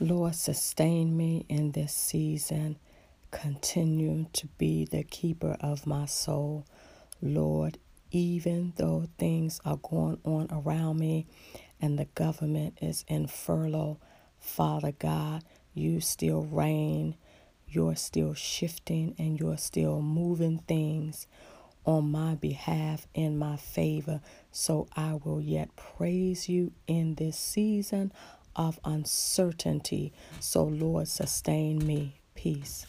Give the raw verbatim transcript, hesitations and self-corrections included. Lord, sustain me in this season. Continue to be the keeper of my soul. Lord, even though things are going on around me and the government is in furlough, Father God, you still reign. You're still shifting and you're still moving things on my behalf in my favor. So I will yet praise you in this season of uncertainty. So Lord, sustain me. Peace.